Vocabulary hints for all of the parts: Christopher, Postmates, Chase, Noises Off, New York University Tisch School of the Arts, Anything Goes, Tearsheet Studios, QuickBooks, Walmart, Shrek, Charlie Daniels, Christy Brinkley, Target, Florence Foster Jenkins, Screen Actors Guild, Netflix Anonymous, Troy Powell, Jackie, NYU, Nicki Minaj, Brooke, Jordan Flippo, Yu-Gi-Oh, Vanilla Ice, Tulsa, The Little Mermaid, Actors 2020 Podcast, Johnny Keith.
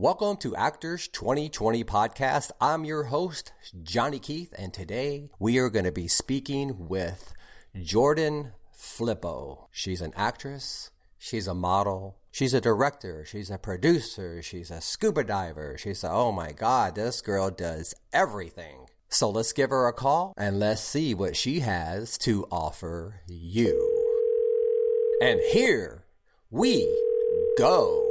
Welcome to Actors 2020 Podcast. I'm your host, Johnny Keith, and today we are going to be speaking with Jordan Flippo. She's an actress, she's a model, she's a director, she's a producer, she's a scuba diver, oh my God, this girl does everything. So let's give her a call and let's see what she has to offer you. And here we go.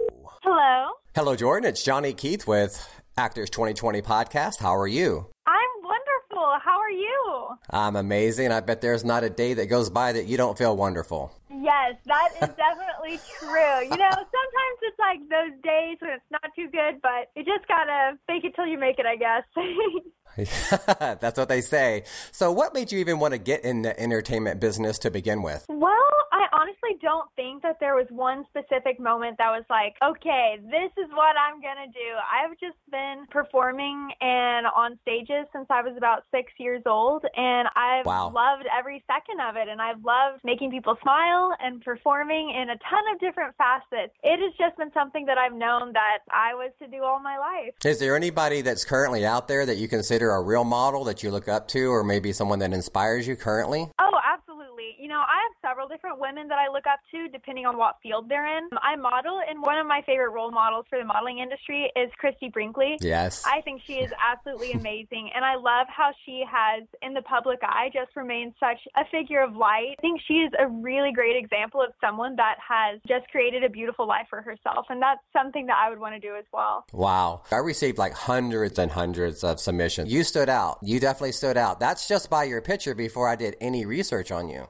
Hello. Hello, Jordan. It's Johnny Keith with Actors 2020 Podcast. How are you? I'm wonderful. How are you? I'm amazing. I bet there's not a day that goes by that you don't feel wonderful. Yes, that is definitely true. You know, sometimes it's like those days when it's not too good, but you just gotta fake it till you make it, I guess. That's what they say. So what made you even want to get in the entertainment business to begin with? Well, I honestly don't think that there was one specific moment that was like, okay, this is what I'm gonna do. I've just been performing and on stages since I was about 6 years old, and I've loved every second of it, and I've loved making people smile and performing in a ton of different facets. It has just been something that I've known that I was to do all my life. Is there anybody that's currently out there that you consider a real model that you look up to, or maybe someone that inspires you currently? Oh, absolutely. You know, I have several different women that I look up to depending on what field they're in. I model, and one of my favorite role models for the modeling industry is Christy Brinkley. Yes. I think she is absolutely amazing, and I love how she has, in the public eye, just remained such a figure of light. I think she is a really great example of someone that has just created a beautiful life for herself, and that's something that I would want to do as well. Wow. I received like hundreds and hundreds of submissions. You stood out. You definitely stood out. That's just by your picture before I did any research on you.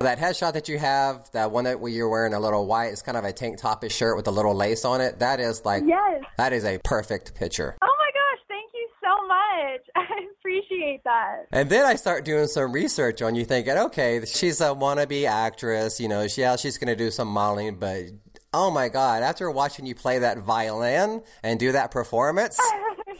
That headshot that you have, that one that you're wearing a little white, it's kind of a tank top-ish shirt with a little lace on it. That is like, yes. That is a perfect picture. Oh my gosh, thank you so much. I appreciate that. And then I start doing some research on you thinking, okay, she's a wannabe actress. You know, she's going to do some modeling, but oh my God, after watching you play that violin and do that performance...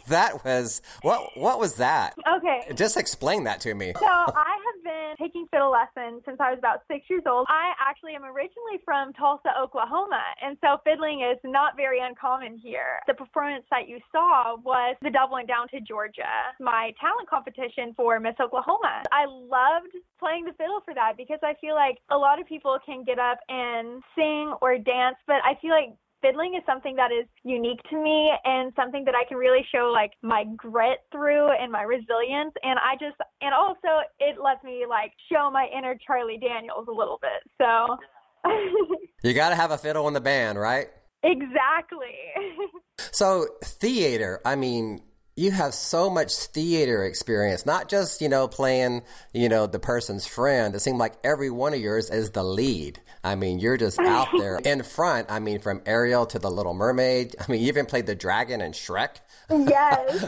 That was, what was that? Okay. Just explain that to me. So I have been taking fiddle lessons since I was about 6 years old. I actually am originally from Tulsa, Oklahoma, and so fiddling is not very uncommon here. The performance that you saw was the doubling down to Georgia, my talent competition for Miss Oklahoma. I loved playing the fiddle for that because I feel like a lot of people can get up and sing or dance, but I feel like fiddling is something that is unique to me and something that I can really show like my grit through and my resilience. And also it lets me like show my inner Charlie Daniels a little bit. So you got to have a fiddle in the band, right? Exactly. So theater, I mean, you have so much theater experience, not just, you know, playing, you know, the person's friend. It seemed like every one of yours is the lead. I mean, you're just out there in front. I mean, from Ariel to The Little Mermaid. I mean, you even played the dragon in Shrek. Yes.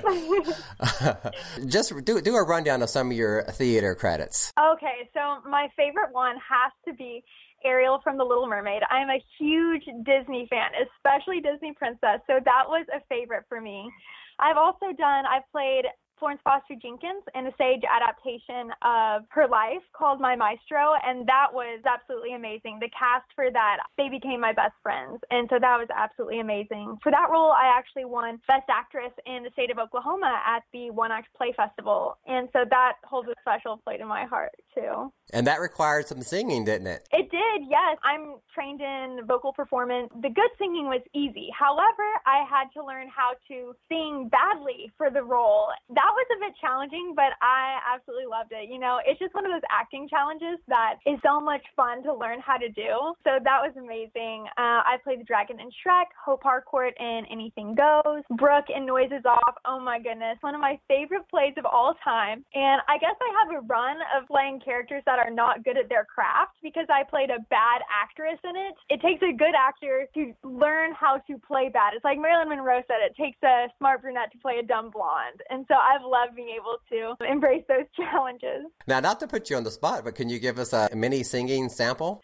Just do a rundown of some of your theater credits. Okay, so my favorite one has to be Ariel from The Little Mermaid. I'm a huge Disney fan, especially Disney Princess, so that was a favorite for me. I've played Florence Foster Jenkins in a stage adaptation of her life called My Maestro, and that was absolutely amazing. The cast for that, they became my best friends, and so that was absolutely amazing. For that role, I actually won Best Actress in the state of Oklahoma at the One Act Play Festival, and so that holds a special place in my heart, too. And that required some singing, didn't it? It did, yes. I'm trained in vocal performance. The good singing was easy. However, I had to learn how to sing badly for the role. That was a bit challenging, but I absolutely loved it. You know, it's just one of those acting challenges that is so much fun to learn how to do. So that was amazing. I played the dragon in Shrek, Hope Harcourt in Anything Goes, Brooke in Noises Off. Oh my goodness, one of my favorite plays of all time. And I guess I have a run of playing characters that are not good at their craft because I played a bad actress in it. It takes a good actor to learn how to play bad. It's like Marilyn Monroe said, it takes a smart brunette to play a dumb blonde. And so I've loved being able to embrace those challenges. Now, not to put you on the spot, but can you give us a mini singing sample?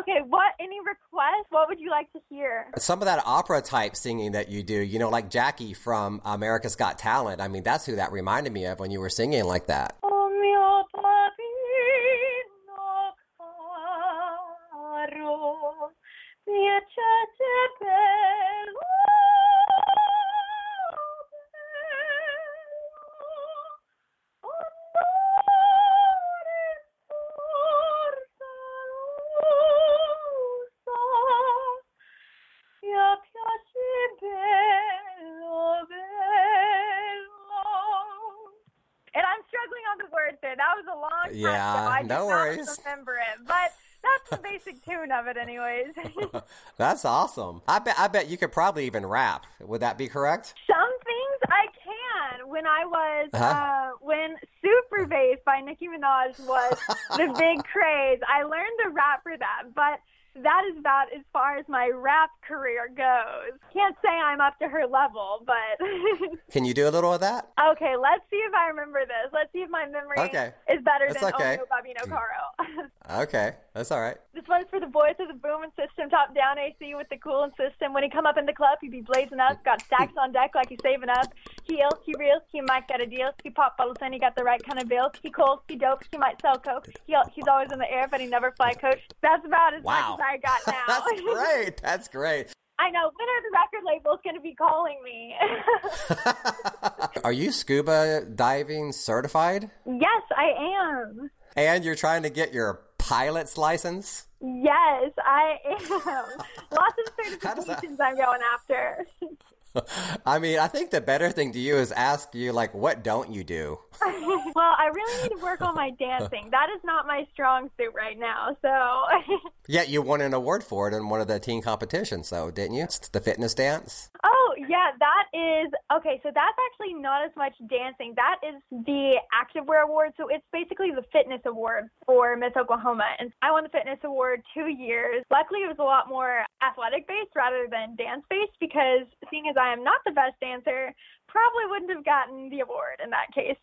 Okay, any requests? What would you like to hear? Some of that opera-type singing that you do, you know, like Jackie from America's Got Talent. I mean, that's who that reminded me of when you were singing like that. And I'm struggling on the words there. That was a long time ago. I no worries. Not remember it, but that's the basic tune of it anyways. That's awesome. I bet you could probably even rap. Would that be correct? Some things I can. When I was, when Super Bass by Nicki Minaj was the big craze, I learned to rap for that, but that is about as far as my rap career goes. Can't say I'm up to her level, but... Can you do a little of that? Okay, let's see if I remember this. Let's see if my memory is better than Oh No, Babino Caro. Okay, that's all right. This one's for the boys of the booming system, top-down AC with the cooling system. When he come up in the club, he be blazing up, got stacks on deck like he's saving up. He ills, he reels, he might get a deal. He pop bottles and he got the right kind of bills. He cools, he dopes, he might sell coke. He's always in the air, but he never fly coach. That's about as much as I got now. That's great. That's great. I know. When are the record labels going to be calling me? Are you scuba diving certified? Yes, I am. And you're trying to get your pilot's license? Yes, I am. Lots of certifications I'm going after. I mean, I think the better thing to you is ask you, like, what don't you do? Well, I really need to work on my dancing. That is not my strong suit right now, so... Yet you won an award for it in one of the teen competitions, though, didn't you? The fitness dance? Oh, yeah, that is... Okay, so that's actually not as much dancing. That is the Activewear Award, so it's basically the Fitness Award for Miss Oklahoma. And I won the Fitness Award 2 years. Luckily, it was a lot more athletic-based rather than dance-based because seeing as I am not the best dancer, probably wouldn't have gotten the award in that case.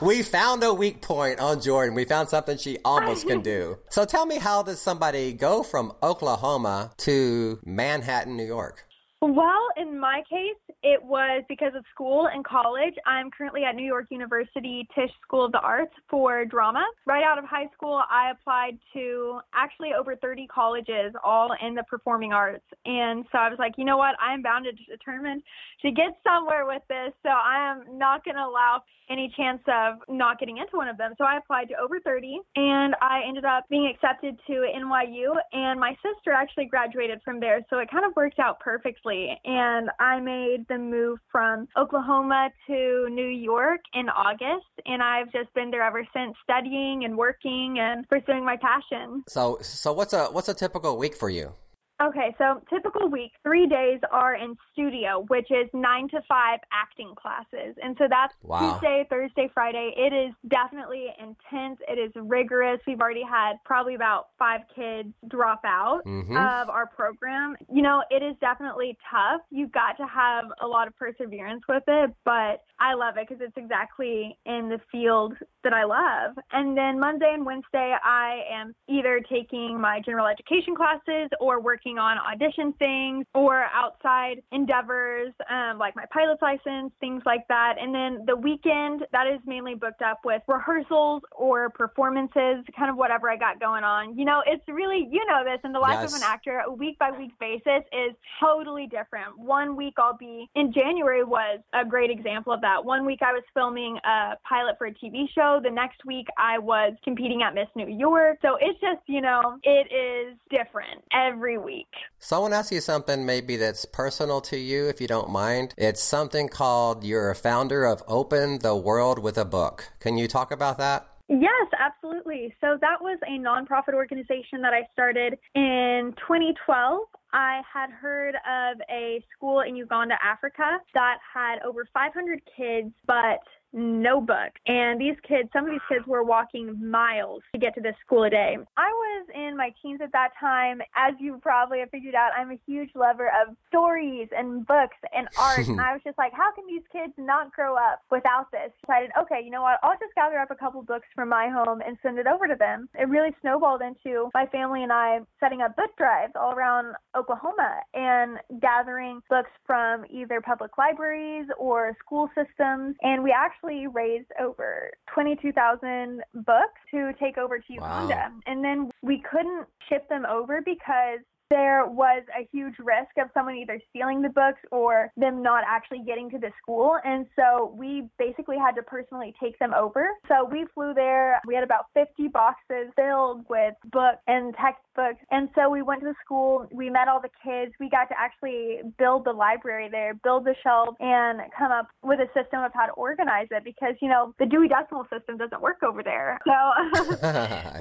We found a weak point on Jordan. We found something she almost can do. So tell me, how does somebody go from Oklahoma to Manhattan, New York? Well, in my case, it was because of school and college. I'm currently at New York University Tisch School of the Arts for drama. Right out of high school, I applied to actually over 30 colleges, all in the performing arts. And so I was like, you know what? I am bound and determined to get somewhere with this. So I am not going to allow any chance of not getting into one of them. So I applied to over 30, and I ended up being accepted to NYU. And my sister actually graduated from there. So it kind of worked out perfectly. And I made the move from Oklahoma to New York in August, and I've just been there ever since, studying and working and pursuing my passion. So what's a typical week for you? Okay, so typical week, 3 days are in studio, which is 9 to 5 acting classes. And so that's Tuesday, Thursday, Friday. It is definitely intense. It is rigorous. We've already had probably about 5 kids drop out of our program. You know, it is definitely tough. You've got to have a lot of perseverance with it, but I love it because it's exactly in the field that I love. And then Monday and Wednesday, I am either taking my general education classes or working on audition things or outside endeavors, like my pilot's license, things like that. And then the weekend, that is mainly booked up with rehearsals or performances, kind of whatever I got going on. You know, it's really, you know this, in the life of an actor, a week-by-week basis is totally different. 1 week I'll be, in January was a great example of that. 1 week I was filming a pilot for a TV show. The next week I was competing at Miss New York. So it's just, you know, it is different every week. Someone asked you something maybe that's personal to you, if you don't mind. It's something called, you're a founder of Open the World with a Book. Can you talk about that? Yes, absolutely. So that was a nonprofit organization that I started in 2012. I had heard of a school in Uganda, Africa, that had over 500 kids, but no book. And these kids, some of these kids were walking miles to get to this school a day. I was in my teens at that time. As you probably have figured out, I'm a huge lover of stories and books and art. And I was just like, how can these kids not grow up without this? I decided, okay, you know what? I'll just gather up a couple books from my home and send it over to them. It really snowballed into my family and I setting up book drives all around Oklahoma and gathering books from either public libraries or school systems. And we actually raised over 22,000 books to take over to Uganda. And then we couldn't ship them over because there was a huge risk of someone either stealing the books or them not actually getting to the school. And so we basically had to personally take them over. So we flew there. We had about 50 boxes filled with books and textbooks. And so we went to the school. We met all the kids. We got to actually build the library there, build the shelves, and come up with a system of how to organize it because, you know, the Dewey Decimal System doesn't work over there. So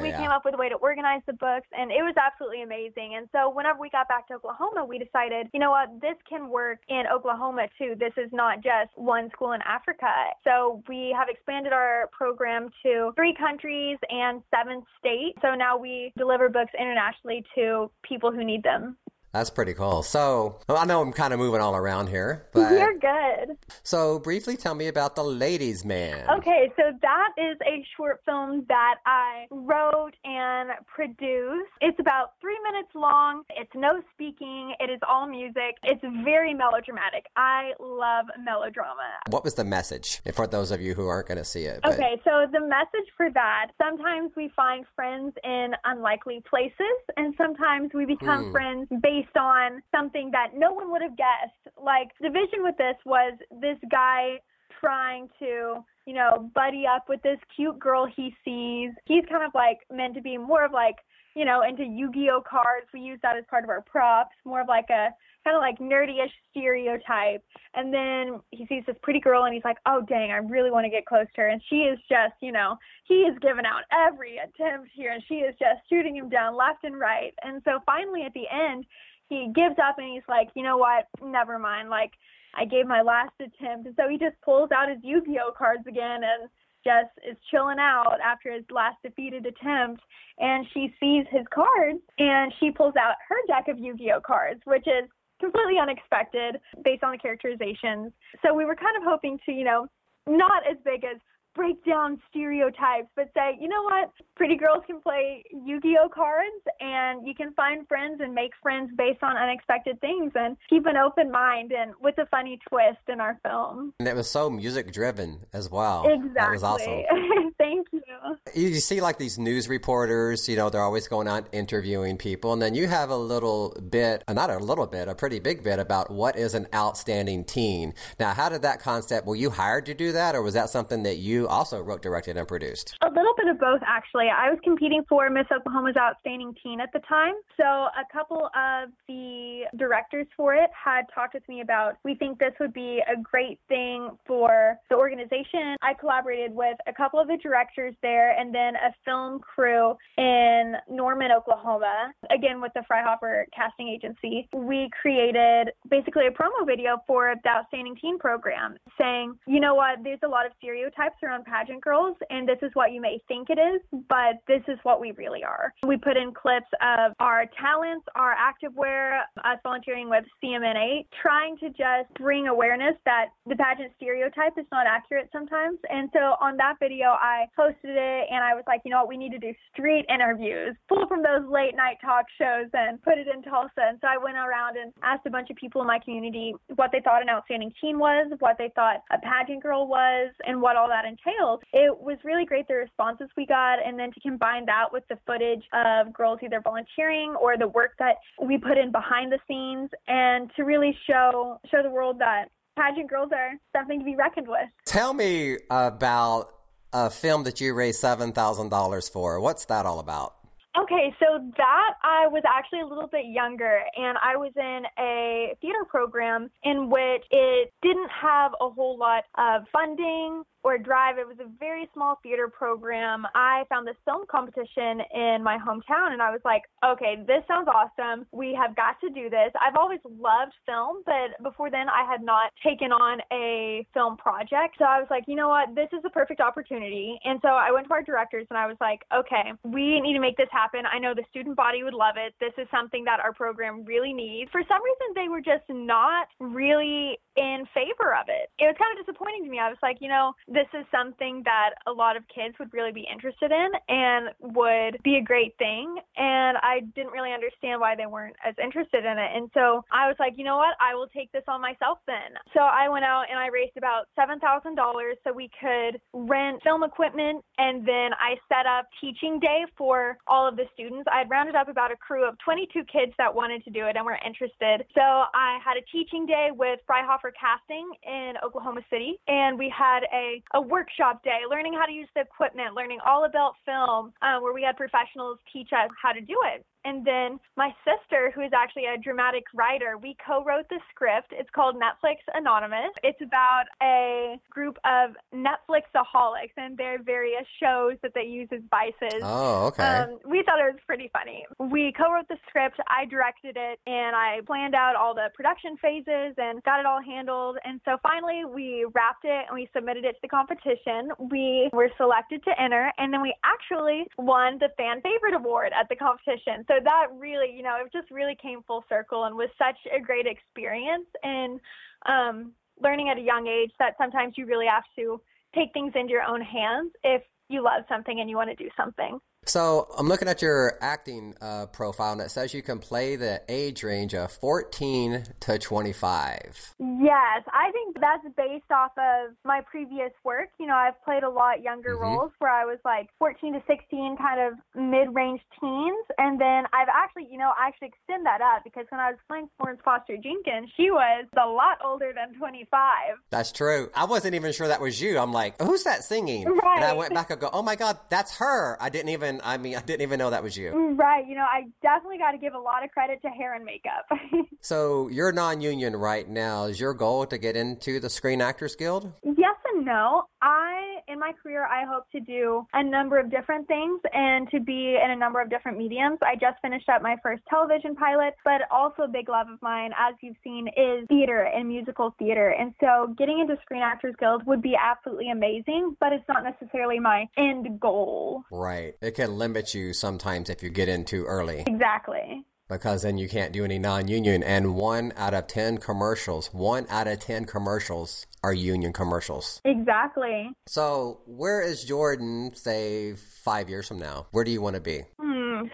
we came up with a way to organize the books, and it was absolutely amazing. And so whenever we got back to Oklahoma, we decided, you know what, this can work in Oklahoma too. This is not just one school in Africa. So we have expanded our program to 3 countries and 7 states. So now we deliver books internationally to people who need them. That's pretty cool. So, well, I know I'm kind of moving all around here, but... You're good. So, briefly tell me about The Ladies' Man. Okay, so that is a short film that I wrote and produced. It's about 3 minutes long. It's no speaking. It is all music. It's very melodramatic. I love melodrama. What was the message for those of you who aren't going to see it? But... Okay, so the message for that, sometimes we find friends in unlikely places, and sometimes we become friends based on something that no one would have guessed. Like, the vision with this was this guy trying to, you know, buddy up with this cute girl he sees. He's kind of like meant to be more of like, you know, into Yu-Gi-Oh cards. We use that as part of our props, more of like a kind of like nerdy-ish stereotype. And then he sees this pretty girl and he's like, oh, dang, I really want to get close to her. And she is just, you know, he is giving out every attempt here and she is just shooting him down left and right. And so finally at the end, he gives up and he's like, you know what, never mind. Like, I gave my last attempt. And so he just pulls out his Yu-Gi-Oh cards again and just is chilling out after his last defeated attempt, and she sees his cards and she pulls out her deck of Yu-Gi-Oh cards, which is completely unexpected based on the characterizations. So we were kind of hoping to, you know, not as big as break down stereotypes, but say, you know what, pretty girls can play Yu-Gi-Oh cards and you can find friends and make friends based on unexpected things and keep an open mind, and with a funny twist in our film. And it was so music driven as well. Exactly. That was awesome. Thank you. You see like these news reporters, you know, they're always going out interviewing people. And then you have a little bit, not a little bit, a pretty big bit about what is an outstanding teen. Now, how did that concept, were you hired to do that, or was that something that you also wrote, directed, and produced? A little bit of both, actually. I was competing for Miss Oklahoma's Outstanding Teen at the time. So a couple of the directors for it had talked with me about, we think this would be a great thing for the organization. I collaborated with a couple of the directors there and then a film crew in Norman, Oklahoma, again with the Fryhopper Casting Agency. We created basically a promo video for the Outstanding Teen program saying, you know what, there's a lot of stereotypes around pageant girls, and this is what you may think it is, but this is what we really are. We put in clips of our talents, our activewear, us volunteering with CMNA, trying to just bring awareness that the pageant stereotype is not accurate sometimes. And so on that video, I posted it, and I was like, you know what, we need to do street interviews, pull from those late night talk shows and put it in Tulsa. And so I went around and asked a bunch of people in my community what they thought an outstanding teen was, what they thought a pageant girl was, and what all that entailed. It was really great, the responses we got, and then to combine that with the footage of girls either volunteering or the work that we put in behind the scenes, and to really show the world that pageant girls are something to be reckoned with. Tell me about a film that you raised $7,000 for. What's that all about? Okay, so that, I was actually a little bit younger, and I was in a theater program in which it didn't have a whole lot of funding or drive. It was a very small theater program. I found this film competition in my hometown, and I was like, okay, this sounds awesome. We have got to do this. I've always loved film, but before then I had not taken on a film project. So I was like, you know what? This is the perfect opportunity. And so I went to our directors and I was like, okay, we need to make this happen. I know the student body would love it. This is something that our program really needs. For some reason, they were just not really in favor of it. It was kind of disappointing to me. I was like, you know, this is something that a lot of kids would really be interested in and would be a great thing. And I didn't really understand why they weren't as interested in it. And so I was like, you know what? I will take this on myself then. So I went out and I raised about $7,000 so we could rent film equipment. And then I set up teaching day for all of the students. I had rounded up about a crew of 22 kids that wanted to do it and were interested. So I had a teaching day with Fryhopper Casting in Oklahoma City. And we had a workshop day, learning how to use the equipment, learning all about film, where we had professionals teach us how to do it. And then my sister, who is actually a dramatic writer, we co-wrote the script. It's called Netflix Anonymous. It's about a group of Netflixaholics and their various shows that they use as vices. Oh, okay. We thought it was pretty funny. We co-wrote the script, I directed it, and I planned out all the production phases and got it all handled. And so finally we wrapped it and we submitted it to the competition. We were selected to enter, and then we actually won the Fan Favorite Award at the competition. So that really, you know, it just really came full circle and was such a great experience. And learning at a young age that sometimes you really have to take things into your own hands if you love something and you want to do something. So I'm looking at your acting profile, and it says you can play the age range of 14 to 25. Yes, I think that's based off of my previous work. You know, I've played a lot younger roles where I was like 14 to 16, kind of mid-range teens. And then I've actually, you know, I should extend that up because when I was playing Florence Foster Jenkins, she was a lot older than 25. That's true. I wasn't even sure that was you. I'm like, who's that singing? Right. And I went back and go, oh my God, that's her. I didn't even know that was you. Right. You know, I definitely got to give a lot of credit to hair and makeup. So you're non-union right now. Is your goal to get into the Screen Actors Guild? Yes and no. In my career, I hope to do a number of different things and to be in a number of different mediums. I just finished up my first television pilot, but also a big love of mine, as you've seen, is theater and musical theater. And so getting into Screen Actors Guild would be absolutely amazing, but it's not necessarily my end goal. Right. It can limit you sometimes if you get in too early. Exactly. Because then you can't do any non-union. And 1 out of 10 commercials are union commercials. Exactly. So where is Jordan, say, 5 years from now? Where do you want to be?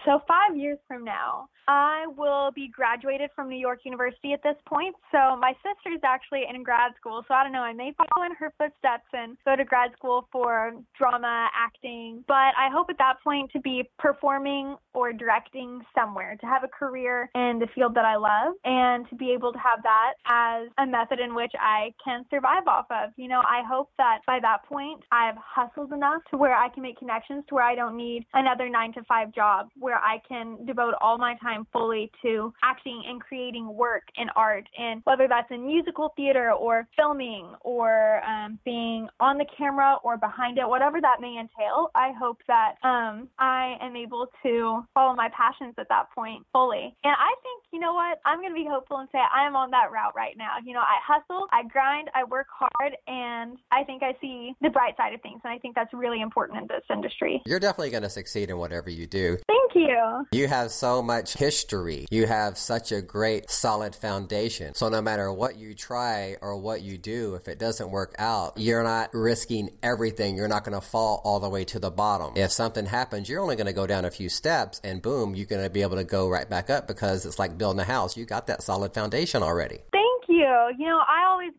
So 5 years from now, I will be graduated from New York University at this point. So my sister's actually in grad school. So I don't know, I may follow in her footsteps and go to grad school for drama, acting. But I hope at that point to be performing or directing somewhere, to have a career in the field that I love and to be able to have that as a method in which I can survive off of. You know, I hope that by that point, I've hustled enough to where I can make connections to where I don't need another 9-to-5 job, where I can devote all my time fully to acting and creating work and art, and whether that's in musical theater or filming or being on the camera or behind it, whatever that may entail, I hope that I am able to follow my passions at that point fully. And I think, you know what, I'm going to be hopeful and say I am on that route right now. You know, I hustle, I grind, I work hard, and I think I see the bright side of things, and I think that's really important in this industry. You're definitely going to succeed in whatever you do. Thank you. You have so much history. You have such a great, solid foundation. So no matter what you try or what you do, if it doesn't work out, you're not risking everything. You're not going to fall all the way to the bottom. If something happens, you're only going to go down a few steps and boom, you're going to be able to go right back up because it's like building a house. You got that solid foundation already. Thank you. You know,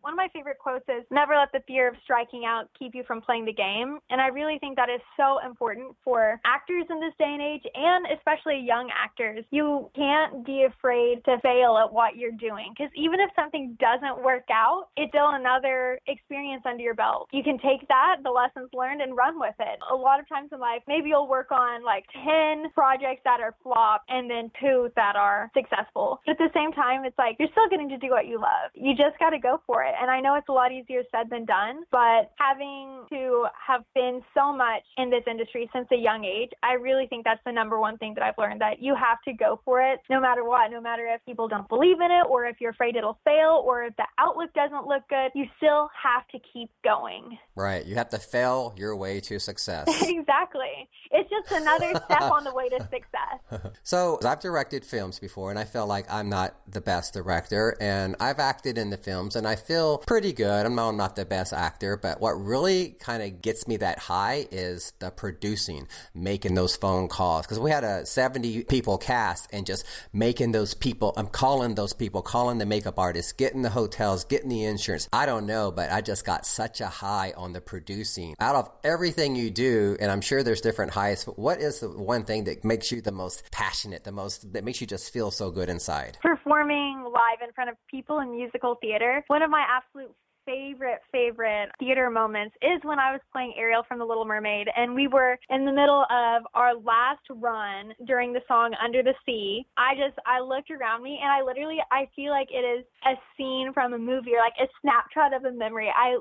one of my favorite quotes is, never let the fear of striking out keep you from playing the game. And I really think that is so important for actors in this day and age, and especially young actors. You can't be afraid to fail at what you're doing, because even if something doesn't work out, it's still another experience under your belt. You can take that, the lessons learned, and run with it. A lot of times in life, maybe you'll work on like 10 projects that are flop and then 2 that are successful. But at the same time, it's like, you're still getting to do what you love. You just got to go for it. And I know it's a lot easier said than done, but having to have been so much in this industry since a young age, I really think that's the number one thing that I've learned, that you have to go for it no matter what, no matter if people don't believe in it or if you're afraid it'll fail or if the outlook doesn't look good, you still have to keep going. Right. You have to fail your way to success. Exactly. It's just another step on the way to success. So I've directed films before and I feel like I'm not the best director, and I've actually acted in the films, and I feel pretty good. I'm not the best actor, but what really kind of gets me that high is the producing, making those phone calls. Because we had a 70 people cast, and just making those people, I'm calling those people, calling the makeup artists, getting the hotels, getting the insurance. I don't know, but I just got such a high on the producing. Out of everything you do, and I'm sure there's different highs, but what is the one thing that makes you the most passionate, the most, that makes you just feel so good inside? Performing live in front of people in musical theater. One of my absolute favorite theater moments is when I was playing Ariel from The Little Mermaid, and we were in the middle of our last run during the song Under the Sea. I looked around me, and I feel like it is a scene from a movie, or like a snapshot of a memory. I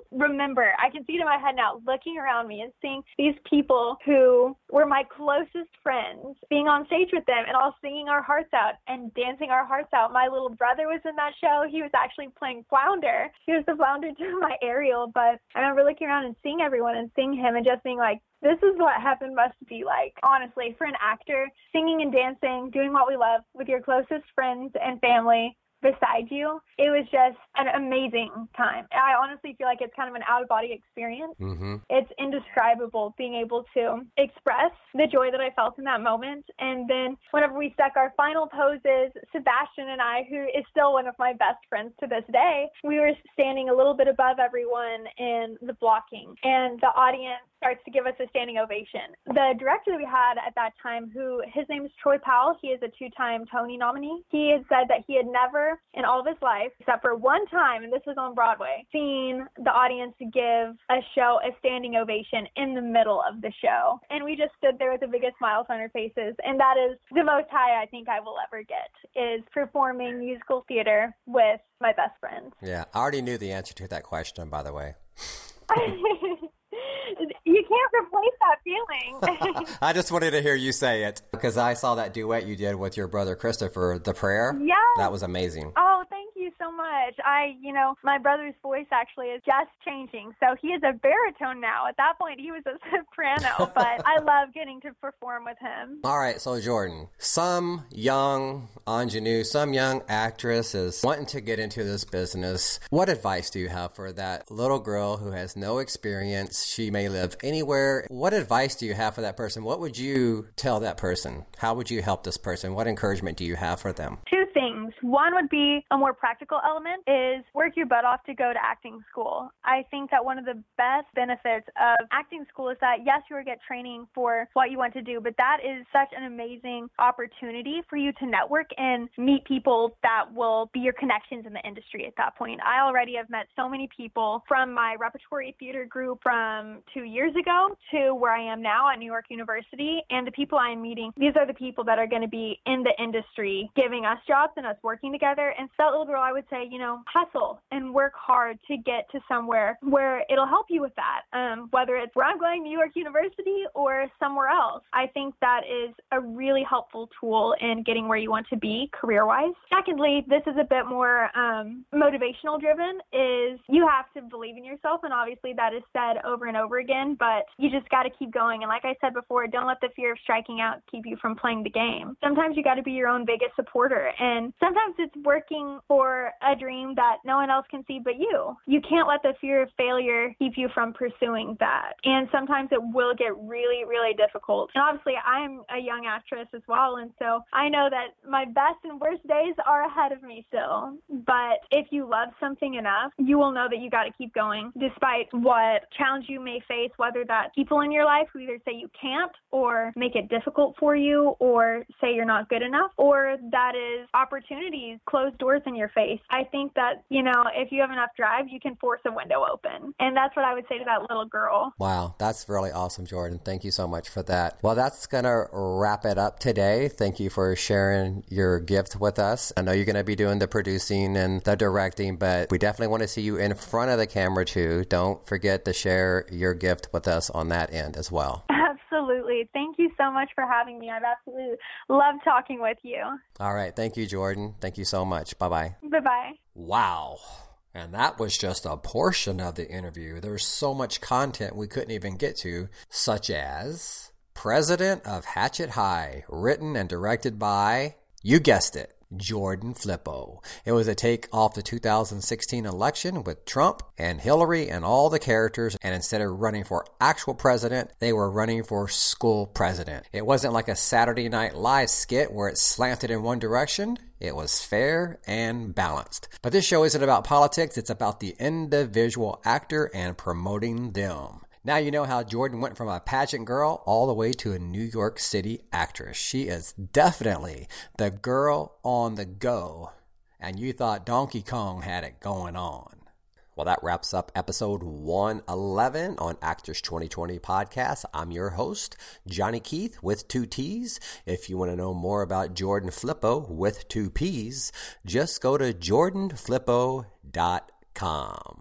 can see it in my head now, looking around me and seeing these people who were my closest friends, being on stage with them and all singing our hearts out and dancing our hearts out. My little brother was in that show. He was actually playing Flounder. He was the Flounder to my Ariel, but I remember looking around and seeing everyone and seeing him and just being like, this is what heaven must be like, honestly, for an actor, singing and dancing, doing what we love with your closest friends and family beside you. It was just an amazing time. I honestly feel like it's kind of an out-of-body experience. Mm-hmm. It's indescribable being able to express the joy that I felt in that moment. And then whenever we stuck our final poses, Sebastian and I, who is still one of my best friends to this day, we were standing a little bit above everyone in the blocking, and the audience starts to give us a standing ovation. The director that we had at that time, who his name is Troy Powell, he is a two-time Tony nominee. He had said that he had never in all of his life, except for one time, and this was on Broadway, seen the audience give a show a standing ovation in the middle of the show. And we just stood there with the biggest smiles on our faces, and that is the most high I think I will ever get, is performing musical theater with my best friends. Yeah, I already knew the answer to that question, by the way. You can't replace that feeling. I just wanted to hear you say it, because I saw that duet you did with your brother Christopher, The Prayer. Yeah. That was amazing. Oh, thank you so much. My brother's voice actually is just changing. So he is a baritone now. At that point, he was a soprano, but I love getting to perform with him. All right. So Jordan, some young ingenue, some young actress is wanting to get into this business. What advice do you have for that little girl who has no experience? She may live anywhere. What advice do you have for that person? What would you tell that person? How would you help this person? What encouragement do you have for them? Two things. One would be a more practical element is work your butt off to go to acting school. I think that one of the best benefits of acting school is that, yes, you will get training for what you want to do, but that is such an amazing opportunity for you to network and meet people that will be your connections in the industry at that point. I already have met so many people from my repertory theater group from 2 years ago to where I am now at New York University, and the people I am meeting, these are the people that are going to be in the industry giving us jobs and us working together. And so that little girl, I would say, hustle and work hard to get to somewhere where it'll help you with that, whether it's where I'm going, New York University, or somewhere else. I think that is a really helpful tool in getting where you want to be career-wise. Secondly, this is a bit more motivational driven, is you have to believe in yourself, and obviously that is said over and over again, but you just got to keep going. And like I said before, don't let the fear of striking out keep you from playing the game. Sometimes you got to be your own biggest supporter, and sometimes it's working for a dream that no one else can see but you. You can't let the fear of failure keep you from pursuing that, and sometimes it will get really, really difficult. And obviously, I'm a young actress as well, and so I know that my best and worst days are ahead of me still, but if you love something enough, you will know that you got to keep going despite what challenge you may face, whether that's people in your life who either say you can't or make it difficult for you or say you're not good enough, or that is opportunities, closed doors in your face. I think that, if you have enough drive, you can force a window open. And that's what I would say to that little girl. Wow. That's really awesome, Jordan. Thank you so much for that. Well, that's going to wrap it up today. Thank you for sharing your gift with us. I know you're going to be doing the producing and the directing, but we definitely want to see you in front of the camera too. Don't forget to share your gift with us on that end as well. Absolutely. Thank you so much for having me. I've absolutely loved talking with you. All right. Thank you, Jordan. Thank you so much. Bye-bye. Bye-bye. Wow. And that was just a portion of the interview. There's so much content we couldn't even get to, such as President of Hatchet High, written and directed by, you guessed it, Jordan Flippo. It was a take off the 2016 election with Trump and Hillary and all the characters, and instead of running for actual president, they were running for school president. It wasn't like a Saturday Night Live skit where it slanted in one direction. It was fair and balanced. But this show isn't about politics, it's about the individual actor and promoting them. Now you know how Jordan went from a pageant girl all the way to a New York City actress. She is definitely the girl on the go, and you thought Donkey Kong had it going on. Well, that wraps up episode 111 on Actors 2020 Podcast. I'm your host, Johnny Keith with 2 T's. If you want to know more about Jordan Flippo with 2 P's, just go to jordanflippo.com.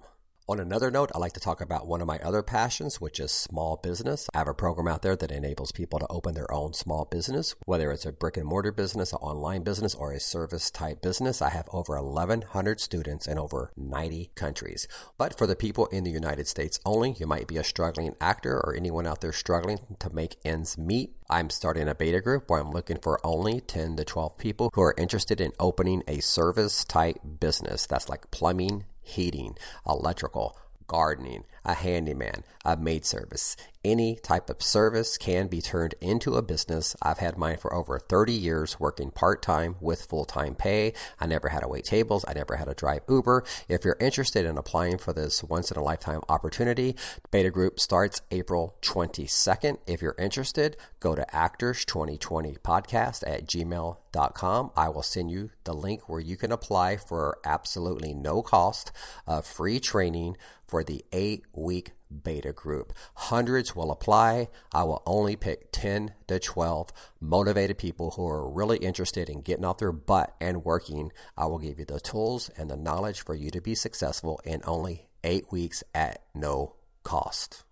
On another note, I like to talk about one of my other passions, which is small business. I have a program out there that enables people to open their own small business, whether it's a brick and mortar business, an online business, or a service type business. I have over 1,100 students in over 90 countries. But for the people in the United States only, you might be a struggling actor or anyone out there struggling to make ends meet. I'm starting a beta group where I'm looking for only 10 to 12 people who are interested in opening a service type business. That's like plumbing, heating, electrical, gardening, a handyman, a maid service. Any type of service can be turned into a business. I've had mine for over 30 years working part-time with full-time pay. I never had to wait tables. I never had to drive Uber. If you're interested in applying for this once-in-a-lifetime opportunity, beta group starts April 22nd. If you're interested, go to actors2020podcast@gmail.com. I will send you the link where you can apply for absolutely no cost of free training for the 8-week beta group. Hundreds will apply. I will only pick 10 to 12 motivated people who are really interested in getting off their butt and working. I will give you the tools and the knowledge for you to be successful in only 8 weeks at no cost.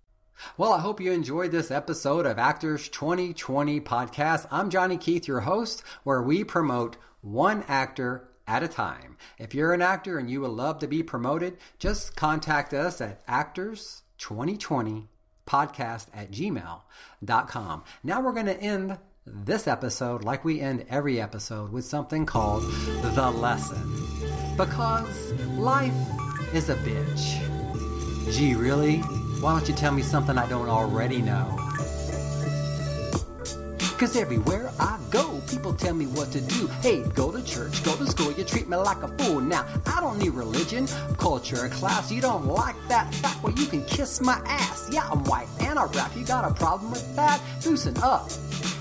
Well, I hope you enjoyed this episode of Actors 2020 Podcast. I'm Johnny Keith, your host, where we promote one actor at a time. If you're an actor and you would love to be promoted, just contact us at actors2020podcast@gmail.com. Now we're going to end this episode like we end every episode with something called The Lesson. Because life is a bitch. Gee, really? Why don't you tell me something I don't already know? Because everywhere I go, people tell me what to do. Hey, go to church, go to school, you treat me like a fool. Now, I don't need religion, culture, or class. You don't like that fact? Well, you can kiss my ass. Yeah, I'm white and I rap. You got a problem with that? Loosen up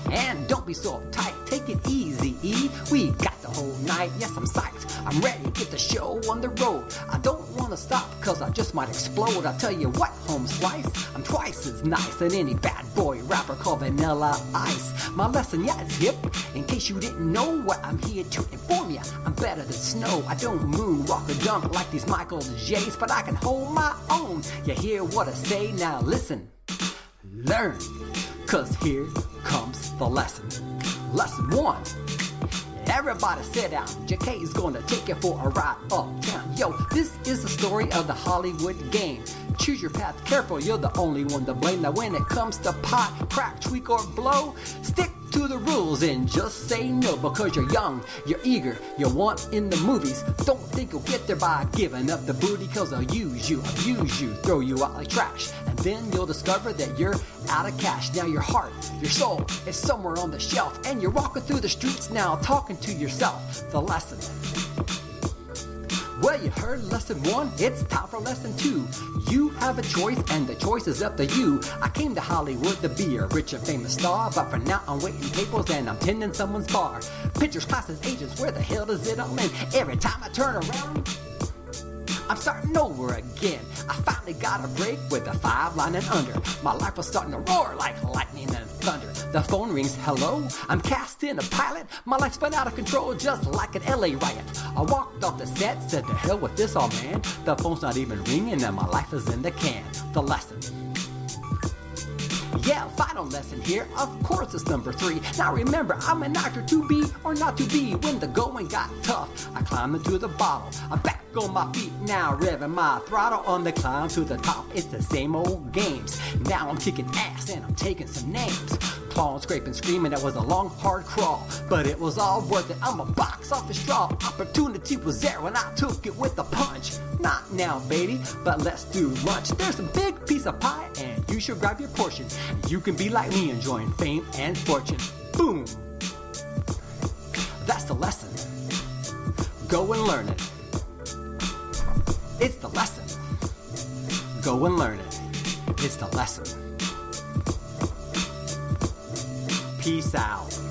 and don't be so uptight. Take it easy, E. We got the whole night. Yes, I'm psyched. I'm ready to get the show on the road. I don't want to stop because I just might explode. I tell you what, home slice, I'm twice as nice than any bad boy rapper called Vanilla Ice. My lesson, yeah, it's hip. In case you didn't know what I'm here to inform ya, I'm better than snow. I don't moonwalk or dunk like these Michael J's, but I can hold my own. You hear what I say? Now listen, learn, because here comes the lesson. Lesson 1. Everybody sit down. JK is going to take you for a ride uptown. Yo, this is the story of the Hollywood game. Choose your path careful, you're the only one to blame. Now when it comes to pot, crack, tweak, or blow, stick to the rules and just say no. Because you're young, you're eager, you want in the movies. Don't think you'll get there by giving up the booty. Because they'll use you, abuse you, throw you out like trash. And then you'll discover that you're out of cash. Now your heart, your soul is somewhere on the shelf. And you're walking through the streets now talking to yourself. The lesson. Well, you heard lesson 1, it's time for lesson 2. You have a choice and the choice is up to you. I came to Hollywood to be a rich and famous star, but for now I'm waiting tables and I'm tending someone's bar. Pictures, classes, agents, where the hell does it all end? Every time I turn around, I'm starting over again. I finally got a break with a 5 line and under. My life was starting to roar like lightning and thunder. The phone rings, hello, I'm cast in a pilot. My life spun out of control just like an LA riot. I walked off the set, said the hell with this all, man. The phone's not even ringing and my life is in the can. The lesson. Yeah, final lesson here, of course it's number 3. Now remember, I'm an actor to be or not to be. When the going got tough, I climbed into the bottle. I'm back on my feet now, revving my throttle. On the climb to the top, it's the same old games. Now I'm kicking ass and I'm taking some names. falling, scraping, screaming. That was a long, hard crawl, but it was all worth it. I'm a box office draw. Opportunity was there when I took it with a punch. Not now, baby, but let's do lunch. There's a big piece of pie, and you should grab your portion. You can be like me, enjoying fame and fortune. Boom. That's the lesson. Go and learn it. It's the lesson. Go and learn it. It's the lesson. Peace out.